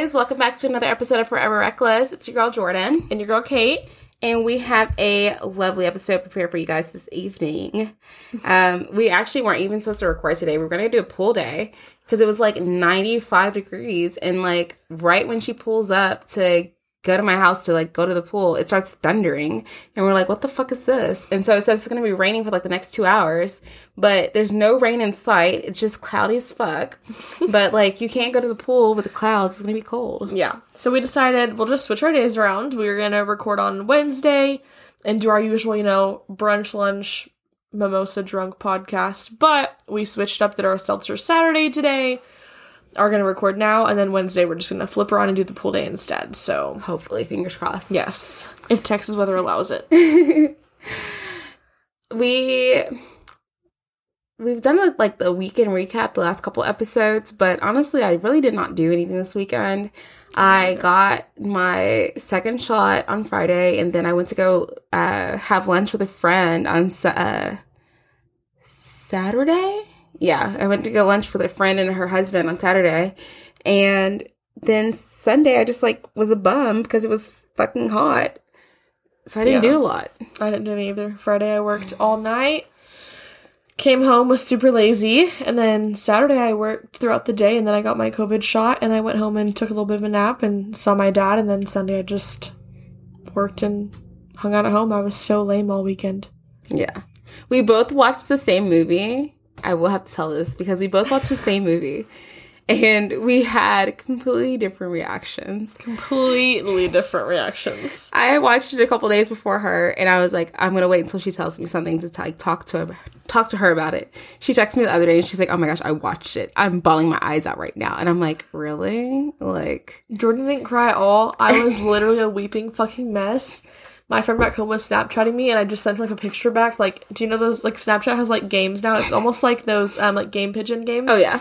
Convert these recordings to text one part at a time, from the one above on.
guys, welcome back to another episode of Forever Reckless. It's your girl Jordan and your girl Kate, and we have a lovely episode prepared for you guys this evening. We actually weren't even supposed to record today. We were gonna do a pool day because it was like 95 degrees, and like right when she pulls up to go to my house to like go to the pool, it starts thundering, and we're like, what the fuck is this? And so it says it's gonna be raining for like the next 2 hours, but there's no rain in sight. It's just cloudy as fuck. But like, you can't go to the pool with the clouds. It's gonna be cold. Yeah, so we decided we'll just switch our days around. We were gonna record on Wednesday and do our usual, you know, brunch, lunch, mimosa drunk podcast, but we switched up that our seltzer Saturday today are going to record now, and then Wednesday we're just going to flip around and do the pool day instead, so... Hopefully, fingers crossed. Yes. If Texas weather allows it. We've done, like, the weekend recap the last couple episodes, but honestly, I really did not do anything this weekend. I got my second shot on Friday, and then I went to go have lunch with a friend on Saturday? Yeah, I went to get lunch with a friend and her husband on Saturday, and then Sunday I just, like, was a bum because it was fucking hot, so I didn't do a lot. I didn't do it either. Friday I worked all night, came home, was super lazy, and then Saturday I worked throughout the day, and then I got my COVID shot, and I went home and took a little bit of a nap and saw my dad, and then Sunday I just worked and hung out at home. I was so lame all weekend. Yeah. We both watched the same movie. I will have to tell this because we both watched the same movie and we had completely different reactions. I watched it a couple days before her, and I was like, I'm going to wait until she tells me something to talk to her about it. She texted me the other day and she's like, oh my gosh, I watched it. I'm bawling my eyes out right now. And I'm like, really? Like, Jordan didn't cry at all. I was literally a weeping fucking mess. My friend back home was Snapchatting me, and I just sent, like, a picture back. Like, do you know those, like, Snapchat has, like, games now? It's almost like those, like, Game Pigeon games. Oh, yeah.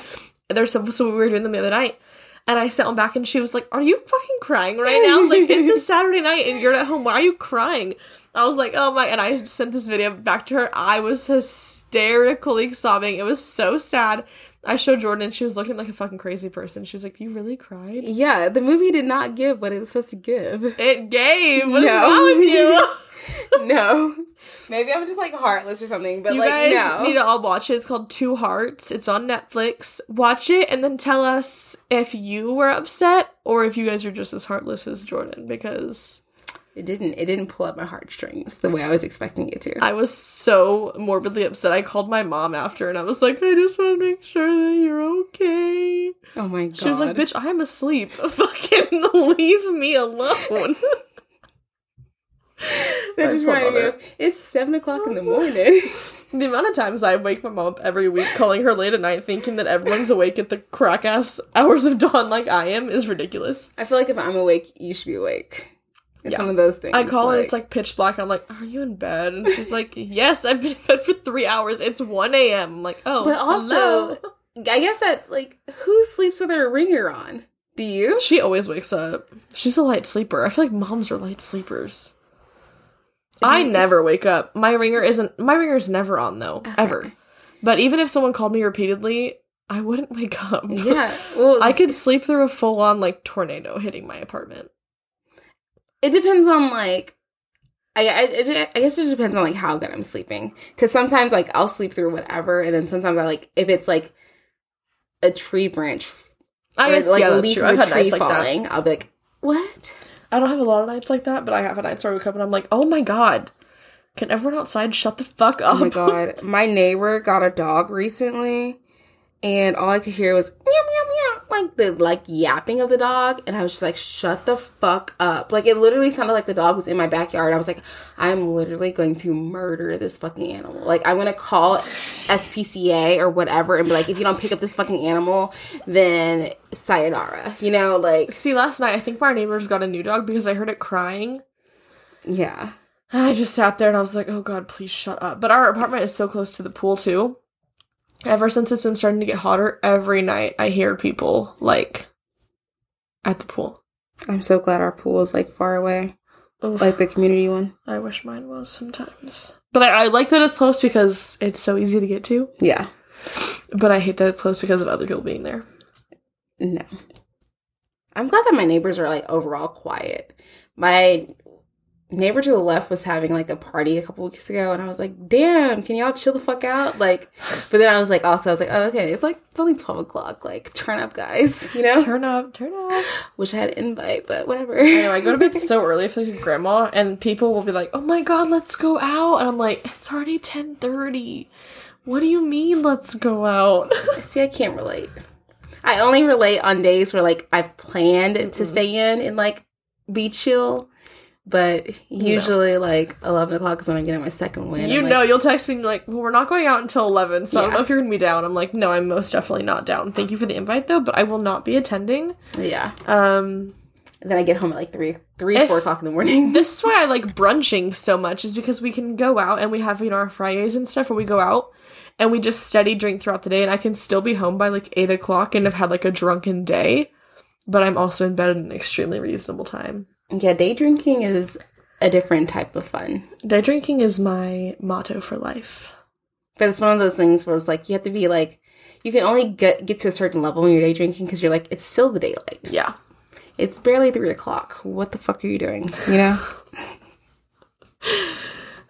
There's some, so we were doing them the other night, and I sent them back, and she was like, are you fucking crying right now? Like, it's a Saturday night, and you're at home. Why are you crying? I was like, oh, my, and I sent this video back to her. I was hysterically sobbing. It was so sad. I showed Jordan, and she was looking like a fucking crazy person. She's like, you really cried? Yeah, the movie did not give what it was supposed to give. It gave. What is wrong with you? No. Maybe I'm just, like, heartless or something, but, you like, guys need to all watch it. It's called Two Hearts. It's on Netflix. Watch it and then tell us if you were upset or if you guys are just as heartless as Jordan, because... It didn't pull at my heartstrings the way I was expecting it to. I was so morbidly upset. I called my mom after, and I was like, I just want to make sure that you're okay. Oh, my God. She was like, bitch, I'm asleep. Fucking leave me alone. That just reminded me of, it's 7 o'clock in the morning. The amount of times I wake my mom up every week calling her late at night thinking that everyone's awake at the crack-ass hours of dawn like I am is ridiculous. I feel like if I'm awake, you should be awake. It's one of those things. I call, like, it, it's like pitch black. I'm like, are you in bed? And she's like, yes, I've been in bed for 3 hours. It's 1 a.m. I'm like, oh, but also, hello. I guess that, like, who sleeps with her ringer on? Do you? She always wakes up. She's a light sleeper. I feel like moms are light sleepers. I never wake up. My ringer's never on, though. Okay. Ever. But even if someone called me repeatedly, I wouldn't wake up. Yeah. Well, I could sleep through a full-on, like, tornado hitting my apartment. It depends on, like, I guess it just depends on, like, how good I'm sleeping. Because sometimes, like, I'll sleep through whatever, and then sometimes I, like, if it's, like, a tree branch, I guess, like, a leaf from a tree falling, I'll be like, what? I don't have a lot of nights like that, but I have a night where I wake up and I'm like, oh, my God. Can everyone outside shut the fuck up? Oh, my God. My neighbor got a dog recently, and all I could hear was, meow, meow, meow. Like the yapping of the dog, and I was just like, shut the fuck up. Like, it literally sounded like the dog was in my backyard. I was like, I'm literally going to murder this fucking animal. Like, I'm gonna call SPCA or whatever and be like, if you don't pick up this fucking animal, then sayonara, you know? Like, see, last night I think my neighbors got a new dog because I heard it crying. Yeah, I just sat there and I was like, oh God, please shut up. But our apartment is so close to the pool too. Ever since it's been starting to get hotter, every night I hear people, like, at the pool. I'm so glad our pool is, like, far away. Oof. Like the community one. I wish mine was sometimes. But I like that it's close because it's so easy to get to. Yeah. But I hate that it's close because of other people being there. No. I'm glad that my neighbors are like overall quiet. My neighbor to the left was having like a party a couple weeks ago, and I was like, damn, can y'all chill the fuck out? Like, but then I was like, also, I was like, oh, okay, it's only 12 o'clock. Like, turn up, guys, you know? Turn up. Wish I had an invite, but whatever. I know, I go to bed so early for like grandma, and people will be like, oh my god, let's go out. And I'm like, it's already 10:30. What do you mean, let's go out? See, I can't relate. I only relate on days where, like, I've planned to stay in and, like, be chill. But usually, like, 11 o'clock is when I get on my second win. You know, like, you'll text me, like, well, we're not going out until 11, so I don't know if you're going to be down. I'm like, no, I'm most definitely not down. Thank you for the invite, though, but I will not be attending. Yeah. And then I get home at, like, 4 o'clock in the morning. This is why I like brunching so much, is because we can go out and we have, you know, our Fridays and stuff where we go out. And we just steady drink throughout the day, and I can still be home by, like, 8 o'clock and have had, like, a drunken day. But I'm also in bed at an extremely reasonable time. Yeah, day drinking is a different type of fun. Day drinking is my motto for life. But it's one of those things where it's, like, you have to be, like, you can only get to a certain level when you're day drinking because you're, like, it's still the daylight. Yeah. It's barely 3 o'clock. What the fuck are you doing? You know?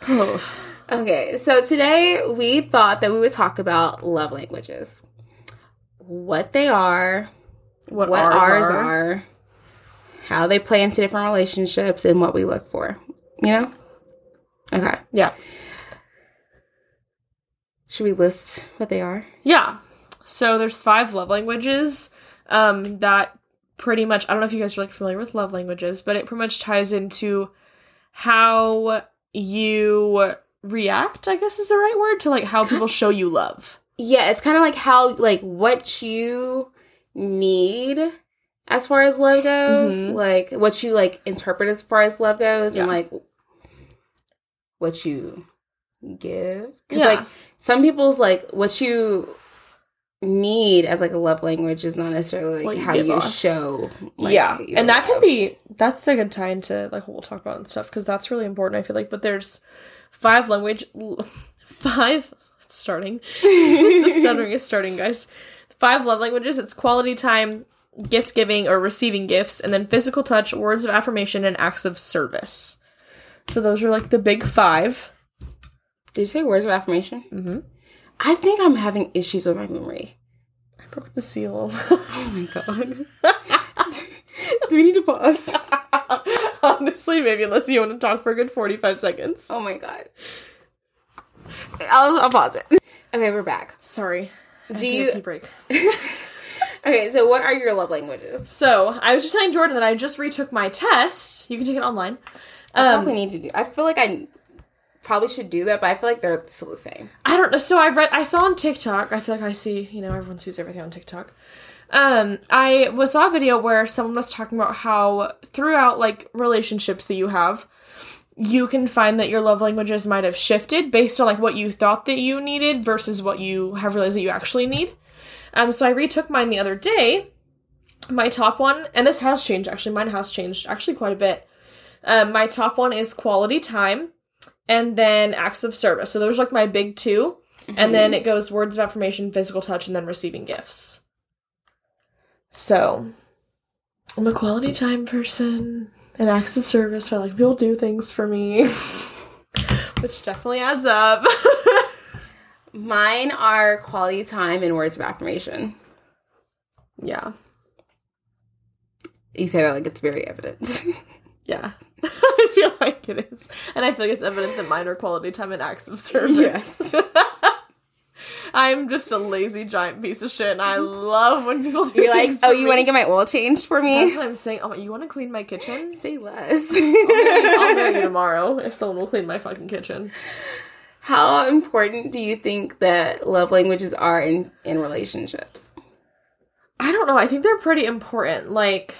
Oh. Okay, so today we thought that we would talk about love languages. What they are, what ours are, how they play into different relationships, and what we look for. You know? Okay. Yeah. Should we list what they are? Yeah. So there's 5 love languages that pretty much, I don't know if you guys are like familiar with love languages, but it pretty much ties into how you react, I guess is the right word, to, like, how people show you love. Yeah, it's kind of like how, like, what you need as far as love goes, like, what you, like, interpret as far as love goes, and, like, what you give. Because, like, some people's, like, what you need as, like, a love language is not necessarily, like, how you show, like, your and that love. Can be, that's a good tie into, like, what we'll talk about and stuff, because that's really important, I feel like, but there's 5 it's starting. The stuttering is starting, guys. 5 love languages. It's quality time, gift giving or receiving gifts, and then physical touch, words of affirmation, and acts of service. So those are, like, the big 5. Did you say words of affirmation? I think I'm having issues with my memory. I broke the seal. Oh my god. Do we need to pause? Honestly, maybe, unless you want to talk for a good 45 seconds. Oh my god. I'll pause it. Okay, we're back. Sorry. Do you pee break? Okay, so what are your love languages? So I was just telling Jordan that I just retook my test. You can take it online. I probably need to do. I feel like I probably should do that, but I feel like they're still the same. I don't know. So I saw on TikTok. I feel like I see. You know, everyone sees everything on TikTok. I saw a video where someone was talking about how throughout, like, relationships that you have, you can find that your love languages might have shifted based on, like, what you thought that you needed versus what you have realized that you actually need. So I retook mine the other day, my top one, and this has changed, actually. Mine has changed, actually, quite a bit. My top one is quality time and then acts of service. So those are, like, my big 2, and then it goes words of affirmation, physical touch, and then receiving gifts. So, I'm a quality time person, and acts of service are, like, people do things for me, which definitely adds up. Mine are quality time and words of affirmation. Yeah. You say that like it's very evident. Yeah. I feel like it is. And I feel like it's evident that mine are quality time and acts of service. Yes. I'm just a lazy giant piece of shit, and I love when people do You're like, oh, you want to get my oil changed for me? That's what I'm saying. Oh, you want to clean my kitchen? Say less. I'll marry you tomorrow if someone will clean my fucking kitchen. How important do you think that love languages are in relationships? I don't know. I think they're pretty important. Like,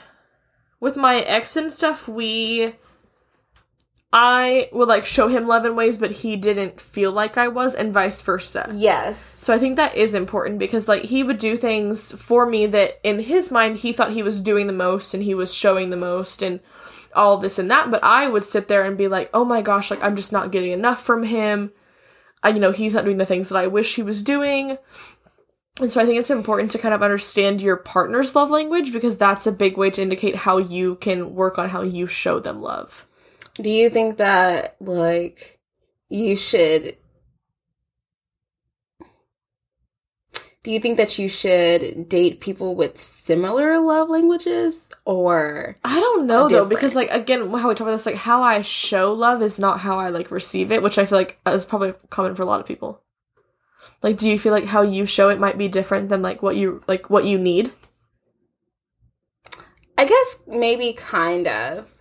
with my ex and stuff, I would, like, show him love in ways, but he didn't feel like I was, and vice versa. Yes. So I think that is important, because, like, he would do things for me that, in his mind, he thought he was doing the most, and he was showing the most, and all this and that, but I would sit there and be like, oh my gosh, like, I'm just not getting enough from him. He's not doing the things that I wish he was doing. And so I think it's important to kind of understand your partner's love language, because that's a big way to indicate how you can work on how you show them love. Do you think that, like, you should date people with similar love languages, or I don't know, though, because, like, again, how we talk about this, like, how I show love is not how I, like, receive it, which I feel like is probably common for a lot of people. Like, do you feel like how you show it might be different than, like, what you need? I guess maybe kind of.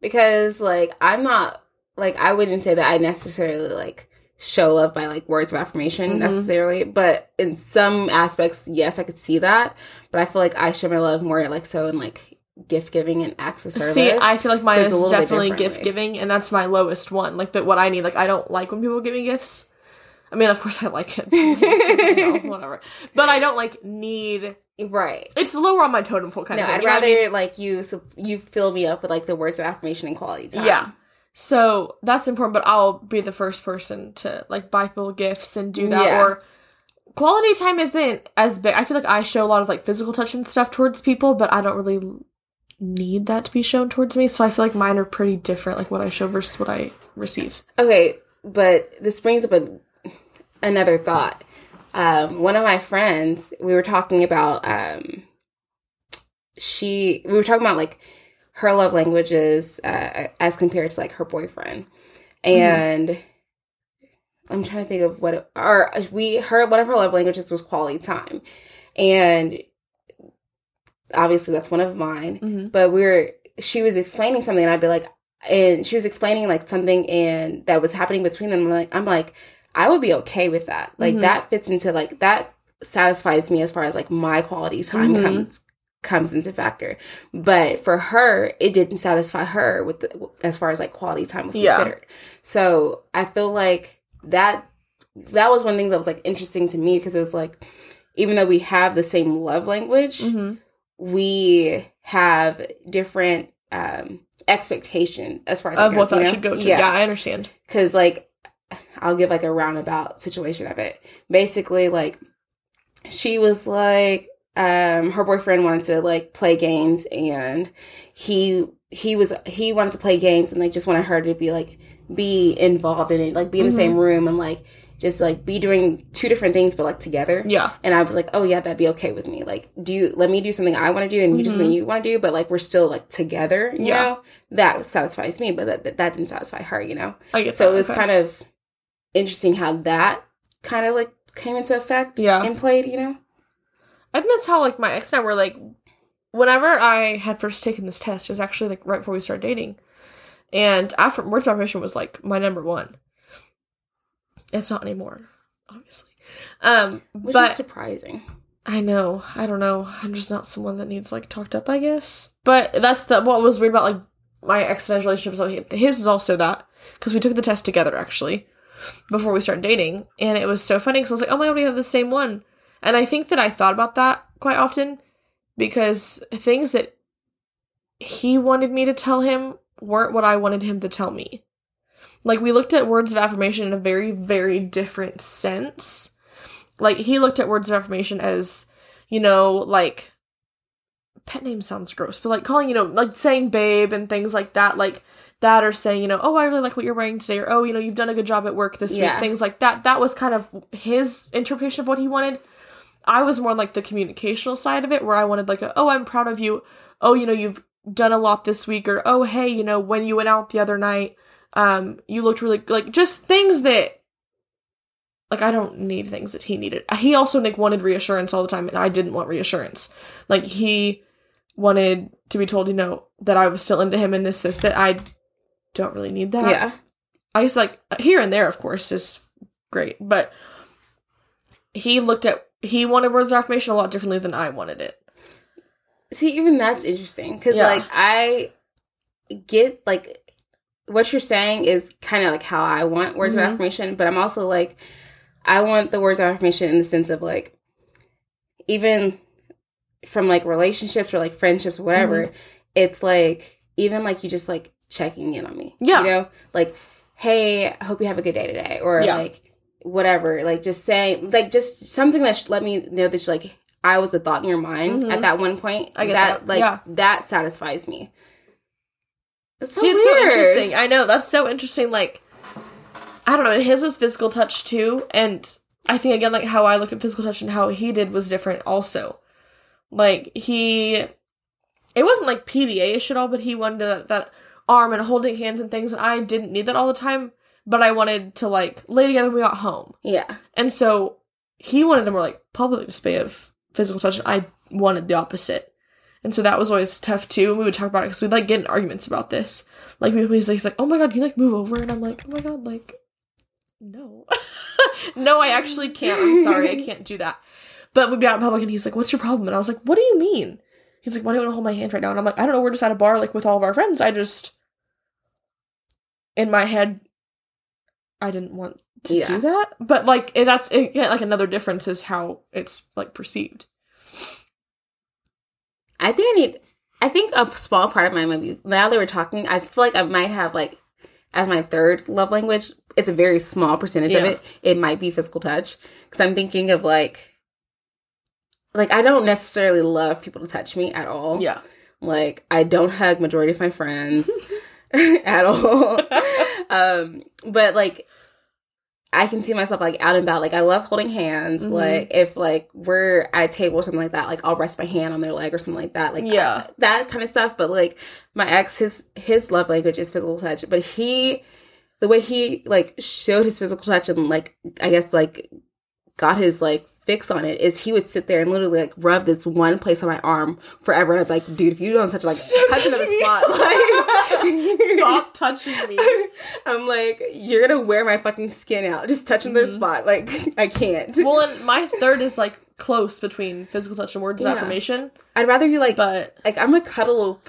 Because, like, I'm not, like, I wouldn't say that I necessarily, like, show love by, like, words of affirmation mm-hmm. necessarily. But in some aspects, yes, I could see that. But I feel like I show my love more, like, so in, like, gift-giving and acts of service. See, I feel like mine is definitely gift-giving, and that's my lowest one. Like, but what I need, like, I don't like when people give me gifts. I mean, of course I like it. You know, whatever. But I don't, like, need... Right. It's lower on my totem pole kind of thing. I'd rather, I mean? Like, you fill me up with, like, the words of affirmation and quality time. Yeah. So, that's important, but I'll be the first person to, like, buy people gifts and do that. Yeah. Or quality time isn't as big. I feel like I show a lot of, like, physical touch and stuff towards people, but I don't really need that to be shown towards me. So, I feel like mine are pretty different, like, what I show versus what I receive. Okay, but this brings up another thought. One of my friends, we were talking about like her love languages as compared to like her boyfriend, and mm-hmm. I'm trying to think of one of her love languages was quality time, and obviously that's one of mine. Mm-hmm. But she was explaining something, and I'd be like, and she was explaining like something and that was happening between them. I'm like. I would be okay with that. Like, mm-hmm. that fits into, like, that satisfies me as far as, like, my quality time mm-hmm. comes into factor. But for her, it didn't satisfy her with as far as, like, quality time was considered. So I feel like that was one of the things that was, like, interesting to me, because it was, like, even though we have the same love language, mm-hmm. we have different expectations as far as... Of what that should go to. Yeah I understand. Because, like... I'll give, like, a roundabout situation of it. Basically, like, she was, like, her boyfriend wanted to, like, play games, and he wanted to play games, and, like, just wanted her to be, like, be involved in it, like, be in mm-hmm. the same room and, like, just, like, be doing two different things but, like, together. Yeah. And I was like, oh, yeah, that'd be okay with me. Like, let me do something I want to do and mm-hmm. you do something you want to do, but, like, we're still, like, together, you know? That satisfies me, but that didn't satisfy her, you know? I get so that. It was kind of interesting how that kind of, like, came into effect and played, you know? I think that's how, like, my ex and I were, like, whenever I had first taken this test, it was actually, like, right before we started dating. And words of affirmation was, like, my number one. It's not anymore, obviously. Which is surprising. I know. I don't know. I'm just not someone that needs, like, talked up, I guess. But that's what was weird about, like, my ex and I's relationship. Like, his is also that, because we took the test together, actually, before we started dating. And it was so funny, because I was like, oh my God, we have the same one. And I think that I thought about that quite often, because things that he wanted me to tell him weren't what I wanted him to tell me. Like, we looked at words of affirmation in a very, very different sense. Like, he looked at words of affirmation as, you know, like, pet name sounds gross, but, like, calling, you know, like, saying babe and things like that. Like, that, or saying, you know, oh, I really like what you're wearing today, or, oh, you know, you've done a good job at work this week. Things like that. That was kind of his interpretation of what he wanted. I was more on, like, the communicational side of it, where I wanted, like, oh, I'm proud of you. Oh, you know, you've done a lot this week. Or, oh, hey, you know, when you went out the other night, you looked really, like, just things that, like, I don't need things that he needed. He also, like, wanted reassurance all the time, and I didn't want reassurance. Like, he wanted to be told, you know, that I was still into him and this, that I don't really need that. Yeah. I guess, like, here and there, of course, is great, but he wanted words of affirmation a lot differently than I wanted it. See, even that's interesting, because, like, I get, like, what you're saying is kind of, like, how I want words of affirmation, but I'm also, like, I want the words of affirmation in the sense of, like, even from, like, relationships or, like, friendships or whatever, it's, like, even, like, you just, like, checking in on me. Yeah. You know? Like, hey, I hope you have a good day today. Or, like, whatever, like, just say, like, just something that let me know that, like, I was a thought in your mind at that one point. I get that. Like, yeah. That satisfies me. That's so weird. It's so interesting. I know. That's so interesting. Like, I don't know. And his was physical touch, too. And I think, again, like, how I look at physical touch and how he did was different also. Like, it wasn't, like, PDA-ish at all, but he wanted that arm and holding hands and things. And I didn't need that all the time. But I wanted to, like, lay together when we got home. Yeah. And so he wanted a more, like, public display of physical touch. I wanted the opposite. And so that was always tough, too. And we would talk about it because we'd, like, get in arguments about this. Like, he's like, oh, my God, can you, like, move over? And I'm like, oh, my God, like, no. No, I actually can't. I'm sorry. I can't do that. But we'd be out in public, and he's like, what's your problem? And I was like, what do you mean? He's like, why do you want to hold my hand right now? And I'm like, I don't know. We're just at a bar, like, with all of our friends. I just, in my head, I didn't want to do that. But, like, that's, again, like, another difference is how it's, like, perceived. I think a small part of mine might be, now that we're talking, I feel like I might have, like, as my third love language, it's a very small percentage of it. It might be physical touch. Because I'm thinking of, like, I don't necessarily love people to touch me at all. Yeah. Like, I don't hug majority of my friends at all. But, like, I can see myself, like, out and about. Like, I love holding hands. Mm-hmm. Like, if, like, we're at a table or something like that, like, I'll rest my hand on their leg or something like that. Like, yeah. That kind of stuff. But, like, my ex, his love language is physical touch. But the way he, like, showed his physical touch and, like, I guess, like, got his, like, fix on it is he would sit there and literally, like, rub this one place on my arm forever. And I'd be like, dude, if you don't touch, like, touch another spot. Like, stop touching me. I'm like, you're gonna wear my fucking skin out. Just touch another spot. Like, I can't. Well, and my third is, like, close between physical touch and words of affirmation. I'd rather you, like, but, like, I'm a cuddle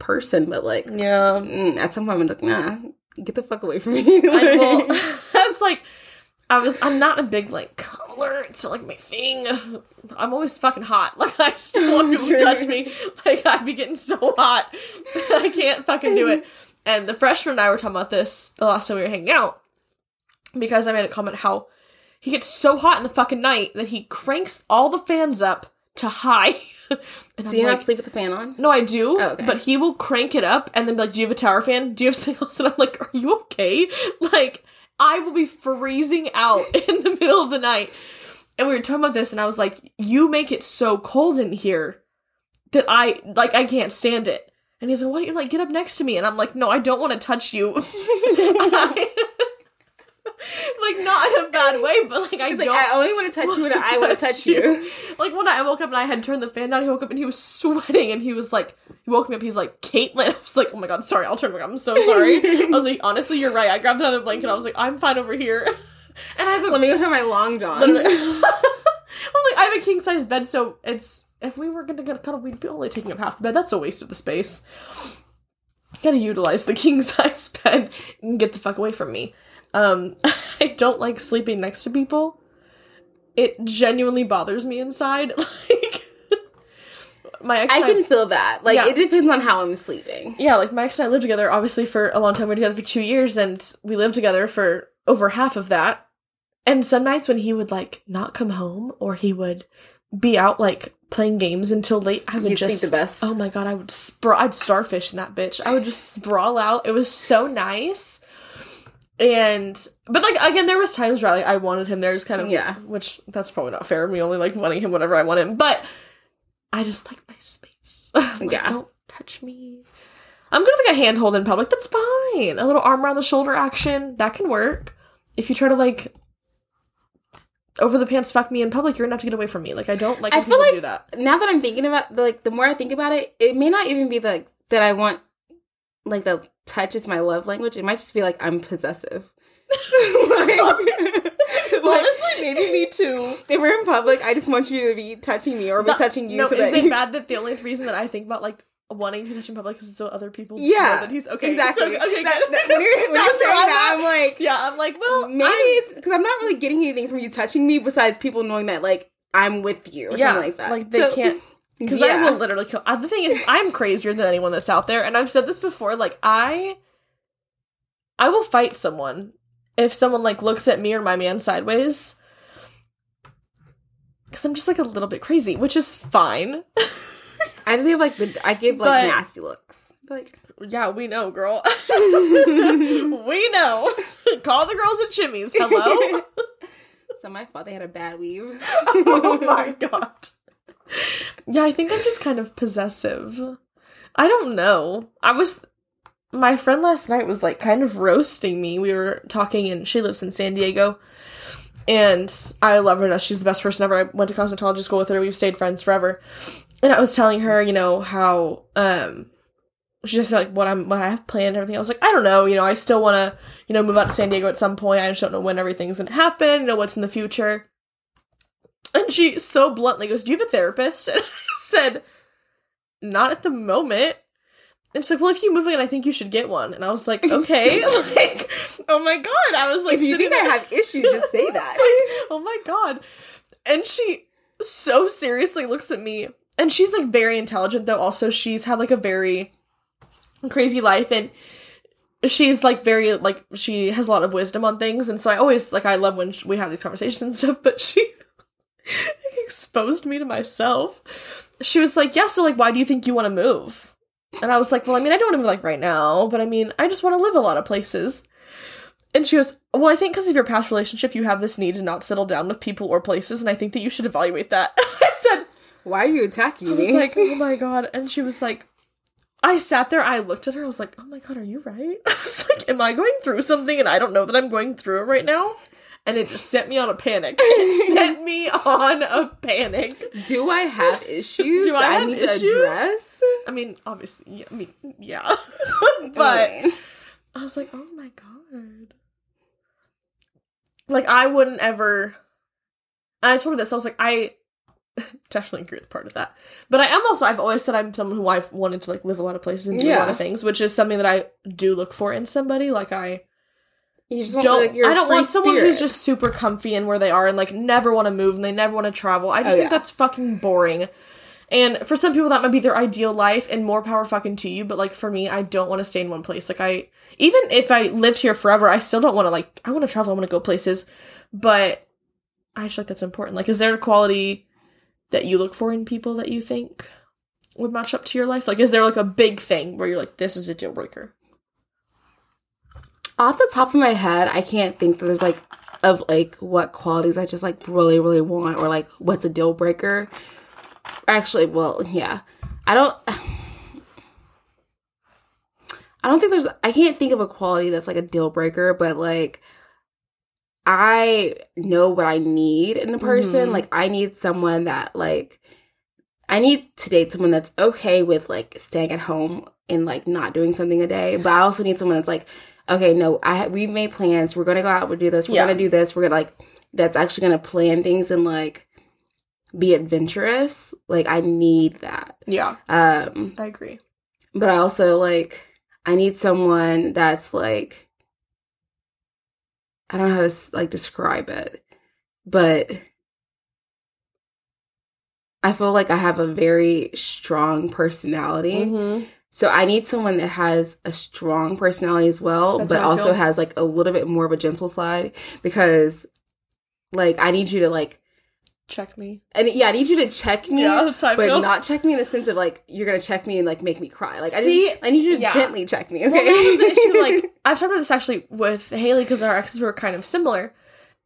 person, but, like, at some point I'm like, nah, get the fuck away from me. Like, well, that's, like, I'm not a big, like, cuddler. It's not, like, my thing. I'm always fucking hot. Like, I just don't want people to touch me. Like, I'd be getting so hot. I can't fucking do it. And the freshman and I were talking about this the last time we were hanging out. Because I made a comment how he gets so hot in the fucking night that he cranks all the fans up to high. And do you not sleep with the fan on? No, I do. Oh, okay. But he will crank it up and then be like, do you have a tower fan? Do you have something else? And I'm like, are you okay? Like, I will be freezing out in the middle of the night. And we were talking about this, and I was like, you make it so cold in here that I can't stand it. And he's like, why don't you, like, get up next to me? And I'm like, no, I don't want to touch you. Like, not in a bad way, but, like, I don't. Like, I only want to touch you when I want to touch you. Like, when I woke up and I had turned the fan down, he woke up and he was sweating, and he was like, he woke me up, he's like, Caitlin. I was like, oh my God, sorry, I'll turn back up, I'm so sorry. I was like, honestly, you're right. I grabbed another blanket, I was like, I'm fine over here. And I have let me go to my long john. I'm like, I have a king-size bed, so it's, if we were going to get a cuddle, we'd be only taking up half the bed. That's a waste of the space. Gotta utilize the king-size bed and get the fuck away from me. I don't like sleeping next to people. It genuinely bothers me inside. Like, my ex, I can feel that. Like, it depends on how I'm sleeping. Yeah, like, my ex and I lived together, obviously, for a long time. We were together for 2 years, and we lived together for over half of that. And some nights when he would, like, not come home, or he would be out, like, playing games until late, I would just, the best. Oh my God, I would I'd starfish in that bitch. I would just sprawl out. It was so nice. But, like, again, there was times where, like, I wanted him there, just kind of, which, that's probably not fair, me only, like, wanting him whenever I want him, but I just like my space. Like, don't touch me. I'm good with, like, a handhold in public, that's fine. A little arm around the shoulder action, that can work. If you try to, like, over the pants fuck me in public, you're gonna have to get away from me. Like, I don't like when people do that. I feel like, now that I'm thinking about, like, the more I think about it, it may not even be, like, that I want, like, the touch is my love language. It might just be, like, I'm possessive. Honestly, maybe me too. If we're in public, I just want you to be touching me or be touching you. No, so is it bad that the only reason that I think about, like, wanting to touch in public is so other people know that he's okay. Exactly. So, okay, that, when you're saying that, I'm like... Yeah, I'm like, well... Maybe it's... Because I'm not really getting anything from you touching me besides people knowing that, like, I'm with you or something like that. Like, they can't... Because I will literally kill... The thing is, I'm crazier than anyone that's out there. And I've said this before. Like, I will fight someone if someone, like, looks at me or my man sideways. Because I'm just, like, a little bit crazy, which is fine. I just give, like, I give nasty looks. Like, yeah, we know, girl. We know. Call the girls at Jimmy's. Hello? It's not my fault they had a bad weave. Oh, my God. Yeah, I think I'm just kind of possessive. I don't know. My friend last night was, like, kind of roasting me. We were talking, and she lives in San Diego. And I love her now. She's the best person ever. I went to cosmetology school with her. We've stayed friends forever. And I was telling her, you know, how she just said, like, what I have planned and everything. I was like, I don't know. You know, I still want to, you know, move out to San Diego at some point. I just don't know when everything's going to happen, you know, what's in the future. And she so bluntly goes, do you have a therapist? And I said, not at the moment. And she's like, well, if you move in, I think you should get one. And I was like, okay. Like, oh, my God. I was like, if you think I have issues, just say that. Like, oh, my God. And she so seriously looks at me. And she's, like, very intelligent, though. Also, she's had, like, a very crazy life. And she's, like, very, like, she has a lot of wisdom on things. And so I always, like, I love when we have these conversations and stuff. But she exposed me to myself. She was like, yeah, so, like, why do you think you want to move? And I was like, well, I mean, I don't want to move, like, right now, but I mean, I just want to live a lot of places. And she goes, well, I think because of your past relationship, you have this need to not settle down with people or places, and I think that you should evaluate that. I said, why are you attacking me? I was like, oh, my God. And she was like, I sat there, I looked at her, I was like, oh, my God, are you right? I was like, am I going through something, and I don't know that I'm going through it right now? And it just sent me on a panic. It sent me on a panic. Do I have issues? Do I have need issues? To address? I mean, obviously, I mean, yeah. But I was like, oh my God. Like, I wouldn't ever. I told her this. I was like, I definitely agree with part of that. But I am also, I've always said I'm someone who I've wanted to, like, live a lot of places and do a lot of things, which is something that I do look for in somebody. Like, you just want I don't want someone who's just super comfy in where they are and, like, never want to move and they never want to travel. I just think that's fucking boring. And for some people, that might be their ideal life and more power fucking to you. But, like, for me, I don't want to stay in one place. Like, even if I lived here forever, I still don't want to, like, I want to travel. I want to go places. But I just feel like that's important. Like, is there a quality that you look for in people that you think would match up to your life? Like, is there, like, a big thing where you're like, this is a deal breaker? Off the top of my head, I can't think that there's, like, of, like, what qualities I just, like, really, really want or, like, what's a deal breaker. Actually, well, yeah. I don't think there's, I can't think of a quality that's, like, a deal breaker, but, like, I know what I need in a person. Mm-hmm. Like, I need someone that, like, I need to date someone that's okay with, like, staying at home and, like, not doing something a day. But I also need someone that's, like, okay, no, we've made plans. We're going to go out. We'll do this. We're going to do this. We're going to, like, that's actually going to plan things and, like, be adventurous. Like, I need that. Yeah. I agree. But I also, like, I need someone that's, like, I don't know how to, like, describe it. But I feel like I have a very strong personality. Mm-hmm. So I need someone that has a strong personality as well, but also has, like, a little bit more of a gentle side because, like, I need you to, like, check me. And yeah, I need you to check me, but not check me in the sense of, like, you're going to check me and, like, make me cry. Like, I need you to gently check me, okay? Well, that was the issue, like, I've talked about this, actually, with Haley because our exes were kind of similar.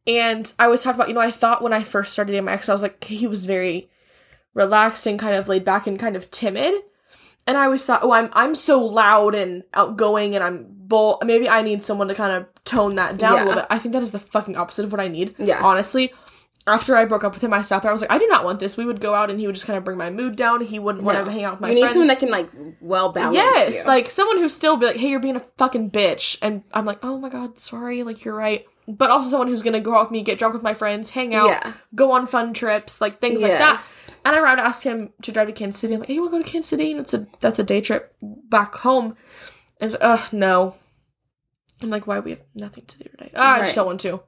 And I always talked about, you know, I thought when I first started dating my ex, I was like, he was very relaxed and kind of laid back and kind of timid. And I always thought, oh, I'm so loud and outgoing and I'm bold. Maybe I need someone to kind of tone that down a little bit. I think that is the fucking opposite of what I need. Yeah. Honestly, after I broke up with him, I sat there. I was like, I do not want this. We would go out and he would just kind of bring my mood down. He wouldn't want to hang out with my friends. You need someone that can, like, well balance you. Like, someone who's still be like, hey, you're being a fucking bitch. And I'm like, oh, my God, sorry. Like, you're right. But also someone who's going to go out with me, get drunk with my friends, hang out, go on fun trips, like, things like that. And I would ask him to drive to Kansas City. I'm like, hey, you want to go to Kansas City? And that's a day trip back home. And it's like, no. I'm like, why? We have nothing to do today. I just don't want to.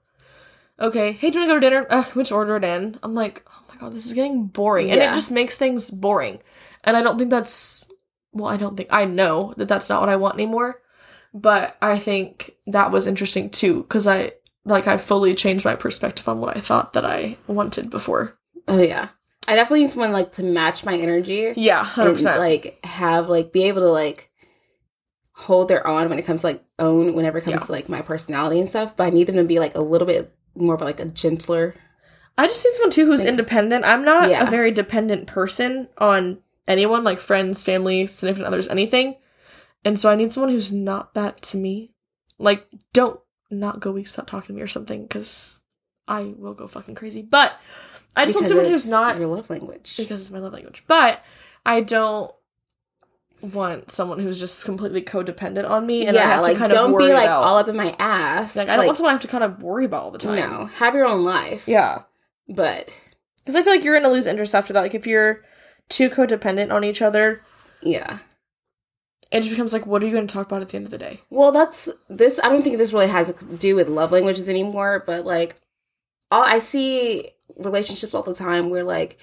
Okay. Hey, do you want to go to dinner? Ugh, we just order it in. I'm like, oh, my God, this is getting boring. And it just makes things boring. And I don't think that's, well, I know that that's not what I want anymore. But I think that was interesting, too, because like, I fully changed my perspective on what I thought that I wanted before. Oh, yeah. I definitely need someone, like, to match my energy. Yeah, 100%. And, like, have, like, be able to, like, hold their own when it comes to, like, whenever it comes to, like, my personality and stuff. But I need them to be, like, a little bit more of, like, a gentler. I just need someone, too, who's independent. I'm not a very dependent person on anyone, like, friends, family, significant others, anything. And so I need someone who's not that to me. Like, don't not go weeks without talking to me or something, because I will go fucking crazy. But I just want someone who's not... your love language. Because it's my love language. But I don't want someone who's just completely codependent on me, and I have to kind of worry about. Yeah, don't be, like, all up in my ass. Like, I don't want someone I have to kind of worry about all the time. No. Have your own life. Yeah. But... because I feel like you're going to lose interest after that. Like, if you're too codependent on each other... yeah. It just becomes like, what are you going to talk about at the end of the day? Well, I don't think this really has to do with love languages anymore, but, like, I see relationships all the time where, like,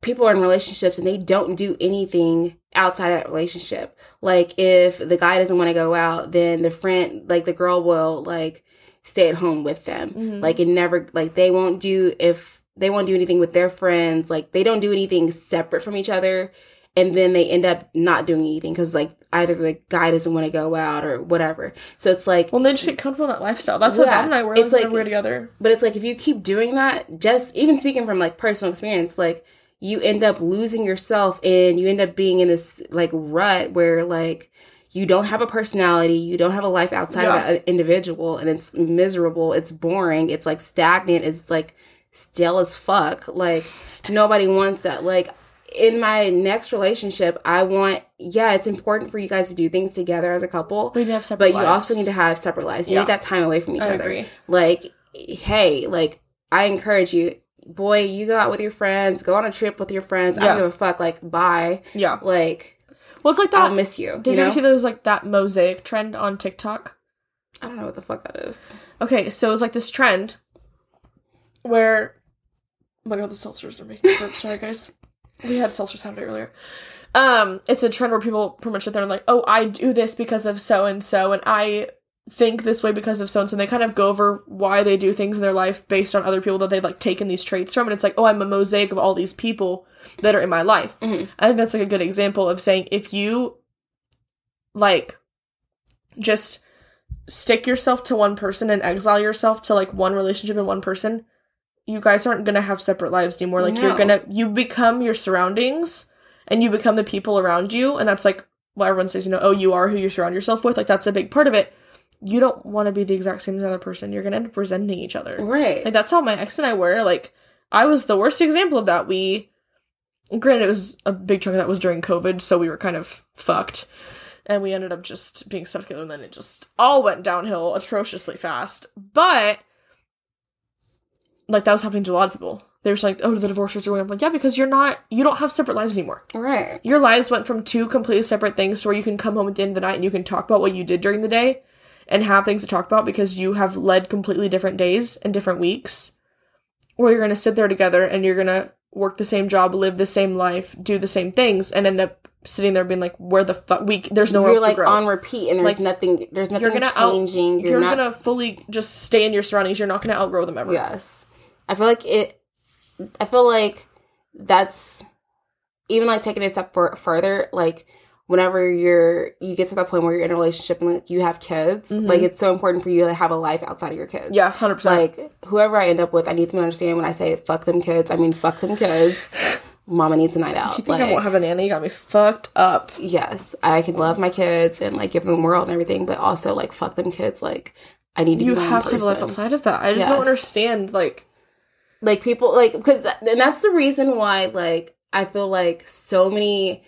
people are in relationships and they don't do anything outside of that relationship. Like, if the guy doesn't want to go out, then the girl will, like, stay at home with them. Mm-hmm. Like, it never, like, they won't do anything with their friends. Like, they don't do anything separate from each other. And then they end up not doing anything because, like, either the guy doesn't want to go out or whatever. So it's like... well, they just get comfortable in that lifestyle. That's what Dad and I were like, we're together. But it's like, if you keep doing that, just even speaking from, like, personal experience, like, you end up losing yourself and you end up being in this, like, rut where, like, you don't have a personality. You don't have a life outside of that individual. And it's miserable. It's boring. It's, like, stagnant. It's, like, stale as fuck. Like, nobody wants that. Like... in my next relationship, I want, it's important for you guys to do things together as a couple. But you have separate lives. But you also need to have separate lives. You need that time away from each other. I agree. Like, hey, like, I encourage you, boy, you go out with your friends, go on a trip with your friends. I don't give a fuck. Like, bye. Yeah. Like, well, it's like that. I'll miss you. Did you ever see those, like, that mosaic trend on TikTok? I don't know what the fuck that is. Okay, so it was like this trend where, look how the seltzers are making burps. Sorry, guys. We had seltzer Saturday earlier. It's a trend where people pretty much sit there and like, oh, I do this because of so-and-so, and I think this way because of so-and-so. And they kind of go over why they do things in their life based on other people that they've, like, taken these traits from. And it's like, oh, I'm a mosaic of all these people that are in my life. Mm-hmm. I think that's, like, a good example of saying if you, like, just stick yourself to one person and exile yourself to, like, one relationship and one person, you guys aren't going to have separate lives anymore. Like, you become your surroundings, and you become the people around you, and that's, like, what everyone says, you know, oh, you are who you surround yourself with. Like, that's a big part of it. You don't want to be the exact same as another person. You're going to end up resenting each other. Right. Like, that's how my ex and I were. Like, I was the worst example of that. Granted, it was a big chunk of that was during COVID, so we were kind of fucked, and we ended up just being stuck together, and then it just all went downhill atrociously fast, but... like, that was happening to a lot of people. They were just like, oh, the divorces are going. I'm like, yeah, because you don't have separate lives anymore. Right. Your lives went from two completely separate things to where you can come home at the end of the night and you can talk about what you did during the day and have things to talk about because you have led completely different days and different weeks. Or you're going to sit there together and you're going to work the same job, live the same life, do the same things, and end up sitting there being like, where the fuck, there's nowhere else to grow. You're like on repeat and there's nothing changing. You're not going to fully just stay in your surroundings. You're not going to outgrow them ever. Yes. I feel like that's even, like, taking it a step further, like, whenever you get to that point where you're in a relationship and, like, you have kids, mm-hmm. like, it's so important for you to have a life outside of your kids. Yeah, 100%. Like, whoever I end up with, I need them to understand when I say fuck them kids, I mean fuck them kids. Mama needs a night out. If you think, like, I won't have a nanny, you got me fucked up. Yes. I can love my kids and, like, give them the world and everything, but also, like, fuck them kids. Like, I need to be my own person. You have to have a life outside of that. I just don't understand, like... like, people, like, because, and that's the reason why, like, I feel like so many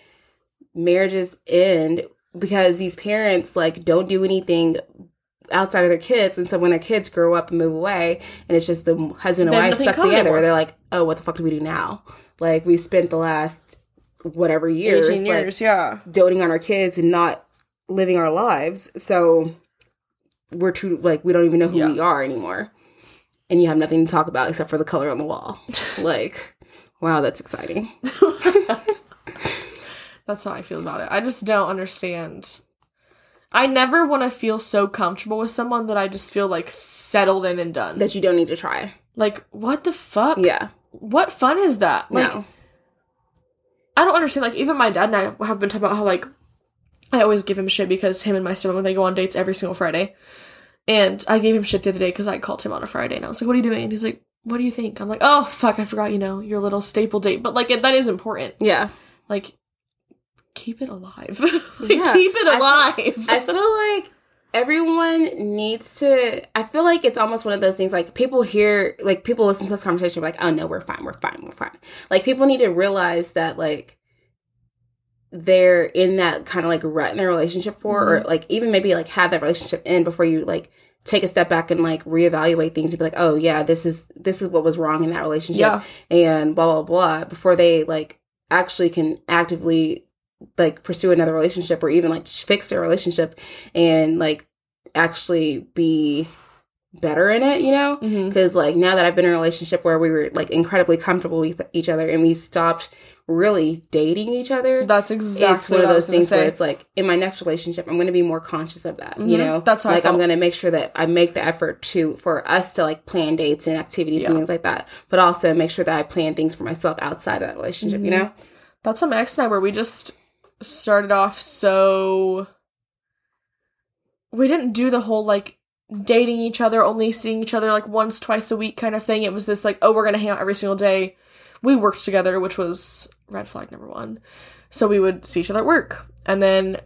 marriages end because these parents, like, don't do anything outside of their kids. And so when their kids grow up and move away, and it's just the husband and wife stuck together, anymore. They're like, oh, what the fuck do we do now? Like, we spent the last whatever years, 18 years, like, doting on our kids and not living our lives. So we're too, like, we don't even know who we are anymore. And you have nothing to talk about except for the color on the wall. Like, wow, that's exciting. That's how I feel about it. I just don't understand. I never want to feel so comfortable with someone that I just feel, like, settled in and done. That you don't need to try. Like, what the fuck? Yeah. What fun is that? Like, no. I don't understand. Like, even my dad and I have been talking about how, like, I always give him shit because him and my sibling, they go on dates every single Friday. And I gave him shit the other day because I called him on a Friday. And I was like, what are you doing? And he's like, what do you think? I'm like, oh, fuck, I forgot, you know, your little staple date. But, like, that is important. Yeah. Like, keep it alive. Like, yeah. Keep it alive. I feel like everyone needs to... I feel like it's almost one of those things, like, people hear... Like, people listen to this conversation, like, oh, no, we're fine. Like, people need to realize that, like, they're in that kind of, like, rut in their relationship for... Mm-hmm. Or, like, even maybe, like, have that relationship end before you, like... take a step back and, like, reevaluate things and be like, oh, yeah, this is what was wrong in that relationship, yeah. And blah, blah, blah, before they, like, actually can actively, like, pursue another relationship or even, like, fix their relationship and, like, actually be better in it, you know? Because, mm-hmm. like, now that I've been in a relationship where we were, like, incredibly comfortable with each other and we stopped really dating each other. That's exactly it's one of those things where it's like, in my next relationship, I'm going to be more conscious of that, mm-hmm. you know? That's how, like, I'm going to make sure that I make the effort for us to, like, plan dates and activities, yeah. and things like that, but also make sure that I plan things for myself outside of that relationship, mm-hmm. you know? That's how my ex and I were. We just started off so... We didn't do the whole, like, dating each other, only seeing each other, like, once, twice a week kind of thing. It was this, like, oh, we're going to hang out every single day. We worked together, which was red flag number one. So we would see each other at work. And then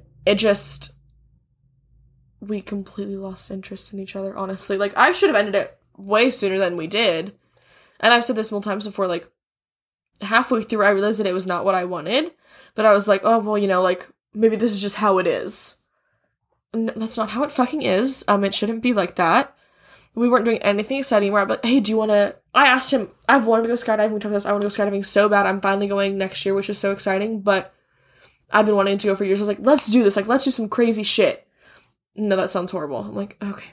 we completely lost interest in each other, honestly. Like, I should have ended it way sooner than we did. And I've said this multiple times before, like, halfway through I realized that it was not what I wanted. But I was like, oh, well, you know, like, maybe this is just how it is. No, that's not how it fucking is. It shouldn't be like that. We weren't doing anything exciting where I'm like, hey, do you want to... I asked him, I've wanted to go skydiving. We talked about this. I want to go skydiving so bad. I'm finally going next year, which is so exciting. But I've been wanting to go for years. I was like, let's do this. Like, let's do some crazy shit. No, that sounds horrible. I'm like, okay.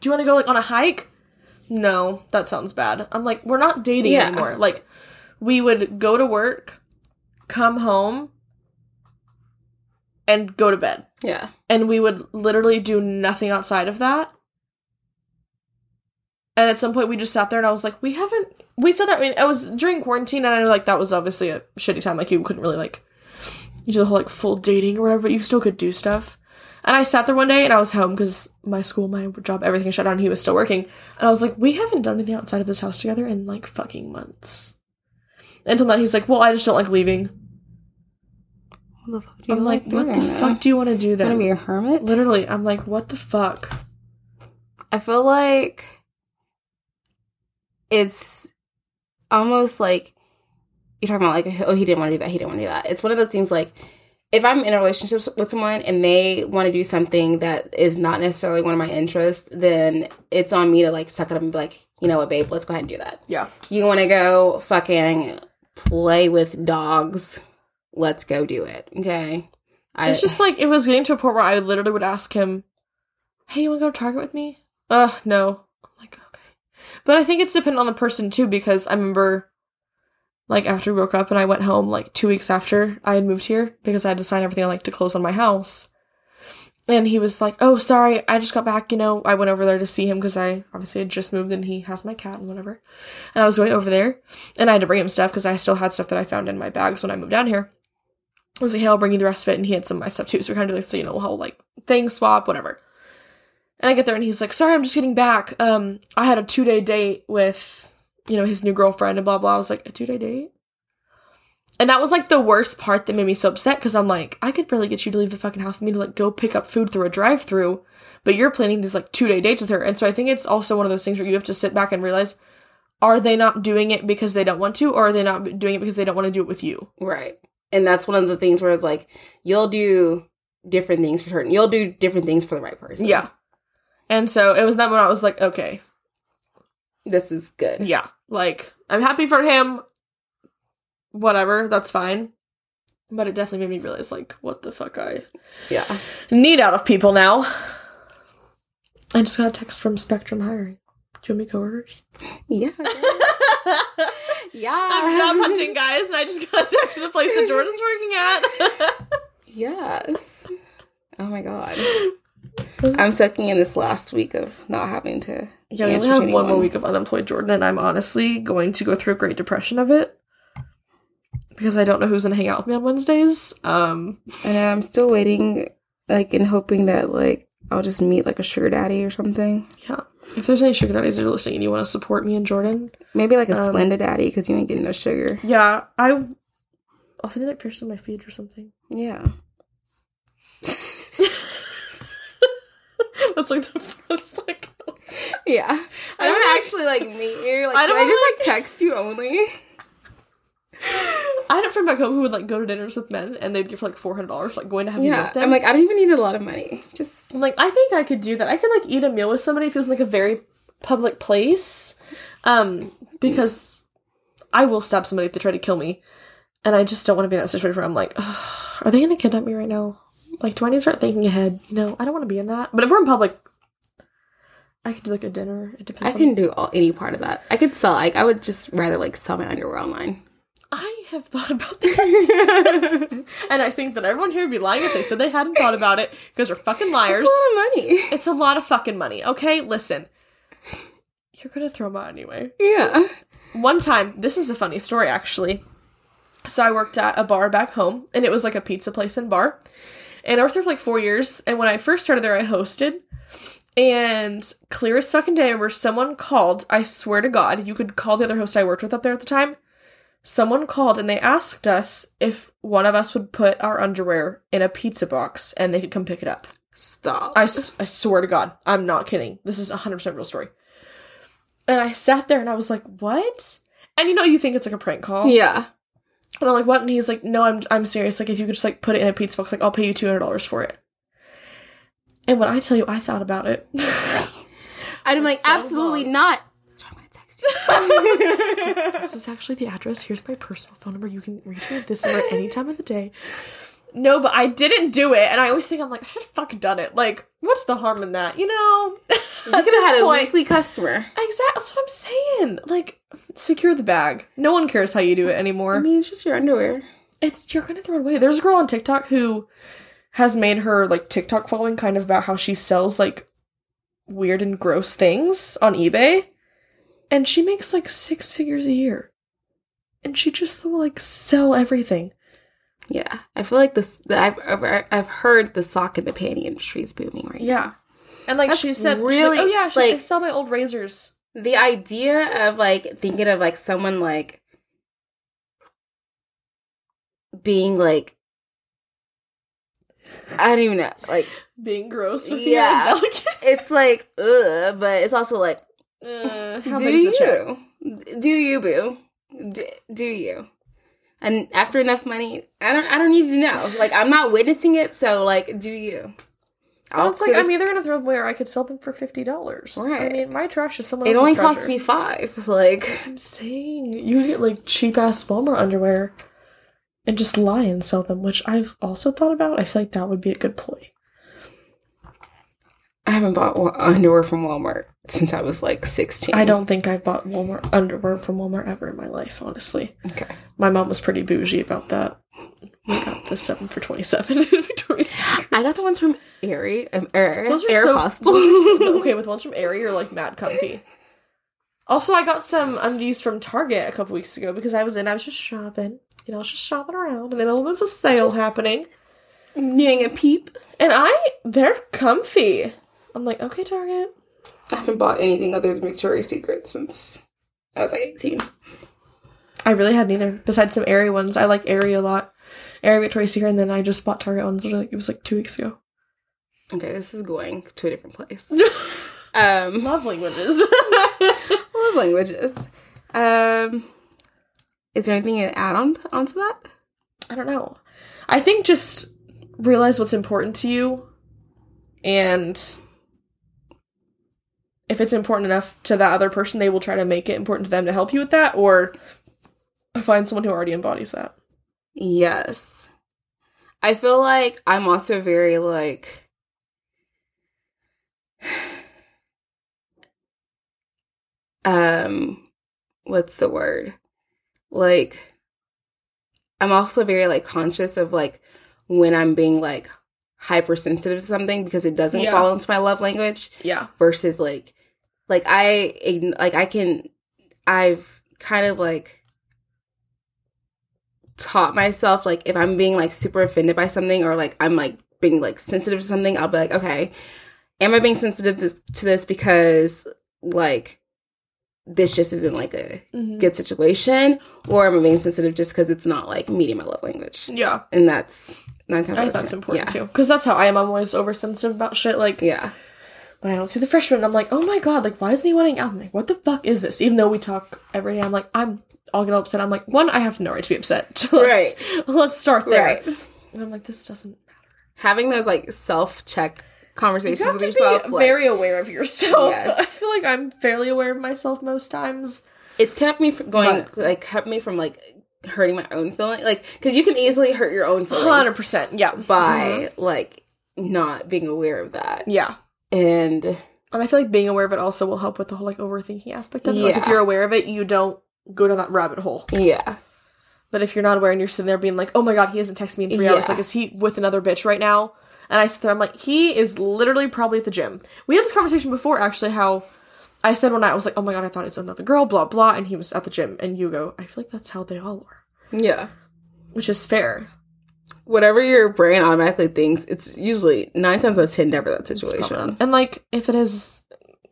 Do you want to go, like, on a hike? No, that sounds bad. I'm like, we're not dating anymore. Like, we would go to work, come home, and go to bed. Yeah. And we would literally do nothing outside of that. And at some point, we just sat there, and I was like, we said that, I mean, it was during quarantine, and I know, like, that was obviously a shitty time, like, you couldn't really, like, you do the whole, like, full dating or whatever, but you still could do stuff. And I sat there one day, and I was home, because my school, my job, everything shut down, and he was still working. And I was like, we haven't done anything outside of this house together in, like, fucking months. Until then, he's like, well, I just don't like leaving. What the fuck do you I'm like, what the fuck do you want to do then? You want to be a hermit? Literally, I'm like, what the fuck? I feel like... It's almost like you're talking about, like, oh, he didn't want to do that. It's one of those things, like, if I'm in a relationship with someone and they want to do something that is not necessarily one of my interests, then it's on me to, like, suck it up and be like, you know what, babe, let's go ahead and do that. Yeah. You want to go fucking play with dogs, let's go do it, okay? It's just, like, it was getting to a point where I literally would ask him, hey, you want to go to Target with me? No. But I think it's dependent on the person, too, because I remember, like, after we broke up and I went home, like, 2 weeks after I had moved here because I had to sign everything, like, to close on my house. And he was like, oh, sorry, I just got back, you know, I went over there to see him because I obviously had just moved and he has my cat and whatever. And I was going over there and I had to bring him stuff because I still had stuff that I found in my bags when I moved down here. I was like, hey, I'll bring you the rest of it. And he had some of my stuff, too. So we're kind of like, so, you know, whole, like, thing swap, whatever. And I get there and he's like, sorry, I'm just getting back. I had a 2-day date with, you know, his new girlfriend and blah, blah. I was like, a 2-day date? And that was, like, the worst part that made me so upset because I'm like, I could barely get you to leave the fucking house with me to, like, go pick up food through a drive-thru, but you're planning these, like, 2-day dates with her. And so I think it's also one of those things where you have to sit back and realize, are they not doing it because they don't want to, or are they not doing it because they don't want to do it with you? Right. And that's one of the things where it's like, you'll do different things for certain. You'll do different things for the right person. Yeah. And so it was that moment I was like, okay. This is good. Yeah. Like, I'm happy for him. Whatever. That's fine. But it definitely made me realize, like, what the fuck I need out of people now. I just got a text from Spectrum Hiring. Do you want me coworkers? Yeah. Yeah. I'm job hunting, guys. And I just got a text from the place that Jordan's working at. Yes. Oh my god. I'm sucking in this last week of not having to. Yeah, we only have one more week of unemployed Jordan, and I'm honestly going to go through a great depression of it. Because I don't know who's going to hang out with me on Wednesdays. And I'm still waiting, like, and hoping that, like, I'll just meet, like, a sugar daddy or something. Yeah. If there's any sugar daddies that are listening and you want to support me and Jordan. Maybe, like, a Splenda daddy, because you ain't getting no sugar. Yeah. I also need, like, piercings on my feet or something. Yeah. That's, like, the first, like... Yeah. I don't actually, like, meet you. Like, I don't just, like, text you only. I had a friend back home who would, like, go to dinners with men, and they'd give her, like, $400, like, going to have a meal with them. I'm like, I don't even need a lot of money. Just... I'm like, I think I could do that. I could, like, eat a meal with somebody if it was, like, a very public place. Because I will stab somebody if they try to kill me. And I just don't want to be in that situation where I'm like, oh, are they going to kidnap me right now? Like, do I need to start thinking ahead? You know, I don't want to be in that. But if we're in public... I could do, like, a dinner. It depends. I can do any part of that. I could sell, like, I would just rather, like, sell my underwear online. I have thought about that. And I think that everyone here would be lying if they said they hadn't thought about it, because they're fucking liars. It's a lot of money. It's a lot of fucking money, okay? Listen. You're gonna throw them out anyway. Yeah. One time, this is a funny story, actually. So I worked at a bar back home, and it was, like, a pizza place and bar. And I worked there for, like, 4 years, and when I first started there, I hosted. And clear as fucking day, I remember someone called, I swear to God, you could call the other host I worked with up there at the time. Someone called and they asked us if one of us would put our underwear in a pizza box and they could come pick it up. Stop. I swear to God, I'm not kidding. This is 100% real story. And I sat there and I was like, what? And you know, you think it's like a prank call. Yeah. And I'm like, what? And he's like, no, I'm serious. Like, if you could just, like, put it in a pizza box, like, I'll pay you $200 for it. And when I tell you, I thought about it. And I'm like, so absolutely not. That's why I'm going to text you. So, this is actually the address. Here's my personal phone number. You can reach me at this number any time of the day. No, but I didn't do it. And I always think, I'm like, I should have fucking done it. Like, what's the harm in that? You know? You could have had a weekly customer. Exactly. That's what I'm saying. Like, secure the bag. No one cares how you do it anymore. I mean, it's just your underwear. You're going to throw it away. There's a girl on TikTok who... has made her, like, TikTok following kind of about how she sells, like, weird and gross things on eBay. And she makes, like, 6 figures a year. And she just will, like, sell everything. Yeah. I feel like this... I've heard the sock and the panty industry is booming right now. Yeah. And, like, she said... really... Like, oh, yeah, like, I sell my old razors. The idea of, like, thinking of, like, someone, like... being, like... I don't even know, like... being gross with you. It's like, ugh, but it's also like, how do you? Do you, boo? Do you? And after enough money, I don't need to know. Like, I'm not witnessing it, so, like, do you? It's like, I'm either going to throw them away or I could sell them for $50. Right. I mean, my trash is someone else's treasure. It only costs me $5, like... I'm saying, you get, like, cheap-ass Walmart underwear... and just lie and sell them, which I've also thought about. I feel like that would be a good ploy. I haven't bought underwear from Walmart since I was, like, 16. I don't think I've bought Walmart underwear from Walmart ever in my life, honestly. Okay. My mom was pretty bougie about that. We got the 7 for $27 in Victoria's Secret. I got the ones from Aerie. Those are so... Okay, with ones from Aerie are, like, mad comfy. Also, I got some undies from Target a couple weeks ago because I was just shopping. You know, I was just shopping around, and then a little bit of a sale happening. Needing a peep. And they're comfy. I'm like, okay, Target. I haven't bought anything other than Victoria's Secret since I was, like, 18. I really hadn't either, besides some Aerie ones. I like Aerie a lot. Aerie, Victoria's Secret, and then I just bought Target ones. It was, like, 2 weeks ago. Okay, this is going to a different place. Love languages. Love languages. Is there anything to add on to that? I don't know. I think just realize what's important to you, and if it's important enough to that other person, they will try to make it important to them to help you with that, or find someone who already embodies that. Yes. I feel like I'm also very, like... what's the word? Like, I'm also very, like, conscious of, like, when I'm being, like, hypersensitive to something because it doesn't fall into my love language. Yeah. Versus I've kind of taught myself if I'm being super offended by something or I'm being sensitive to something, I'll be okay, am I being sensitive to this because this just isn't a mm-hmm. good situation, or am I being sensitive just because it's not meeting my love language? Yeah. And that's 9 times out of 10. That's important too, because that's how I am. I'm always oversensitive about shit. When I don't see the freshman, I'm oh my god, why isn't he wanting out? I'm what the fuck is this? Even though we talk every day, I'll get all upset. I'm one, I have no right to be upset. Let's start there. Right. And I'm this doesn't matter. Having those self-check conversations with yourself. You have to be very aware of yourself. Yes. I feel I'm fairly aware of myself most times. It's kept me from hurting my own feelings. Because you can easily hurt your own feelings. 100%, yeah. By, mm-hmm. Not being aware of that. Yeah. And I feel being aware of it also will help with the whole, overthinking aspect of it. Yeah. If you're aware of it, you don't go down that rabbit hole. Yeah. But if you're not aware and you're sitting there being oh my god, he hasn't texted me in 3 hours. Is he with another bitch right now? And I sit there, I'm he is literally probably at the gym. We had this conversation before, actually, how I said one night, I was oh my god, I thought it was another girl, blah, blah, and he was at the gym. And you go, I feel that's how they all are. Yeah. Which is fair. Whatever your brain automatically thinks, it's usually 9 times out of 10 never that situation. And if it is,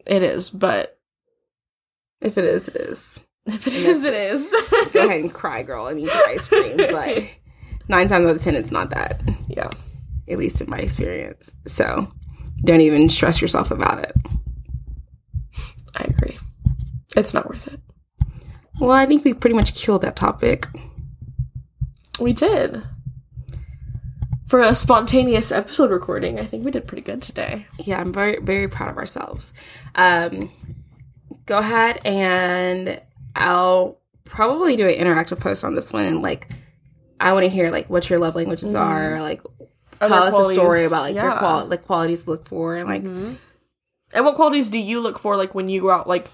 it is. But if it is, it is. If it is, it is. Go ahead and cry, girl, and eat your ice cream. But 9 times out of 10, it's not that. Yeah. At least in my experience. So don't even stress yourself about it. I agree. It's not worth it. Well, I think we pretty much killed that topic. We did. For a spontaneous episode recording, I think we did pretty good today. Yeah, I'm very, very proud of ourselves. Go ahead, and I'll probably do an interactive post on this one. And I want to hear what your love languages are. Tell us a story about your qualities to look for, and mm-hmm. And what qualities do you look for when you go out?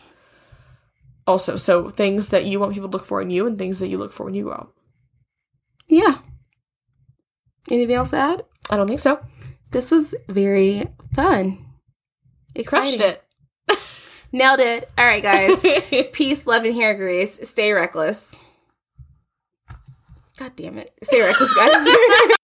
Also, so things that you want people to look for in you, and things that you look for when you go out. Yeah. Anything else to add? I don't think so. This was very fun. Exciting. Crushed it. Nailed it. All right, guys. Peace, love, and hair grease. Stay reckless. God damn it. Stay reckless, guys.